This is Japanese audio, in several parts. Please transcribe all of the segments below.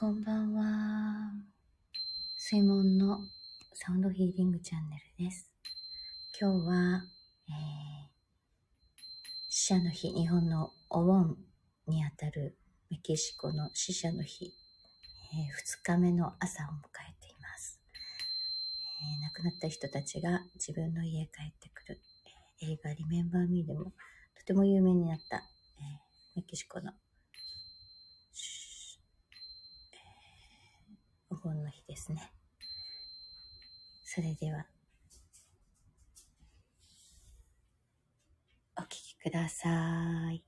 こんばんは。水門のサウンドヒーリングチャンネルです。今日は、死者の日、日本のお盆にあたるメキシコの死者の日、2日目の朝を迎えています。亡くなった人たちが自分の家へ帰ってくる、映画リメンバーミーでもとても有名になった、メキシコのお盆の日ですね。それではお聴きください。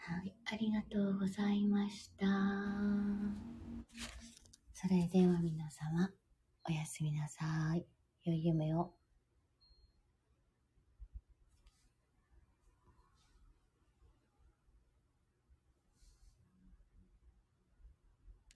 はい、ありがとうございました。それでは皆様、おやすみなさい。良い夢を。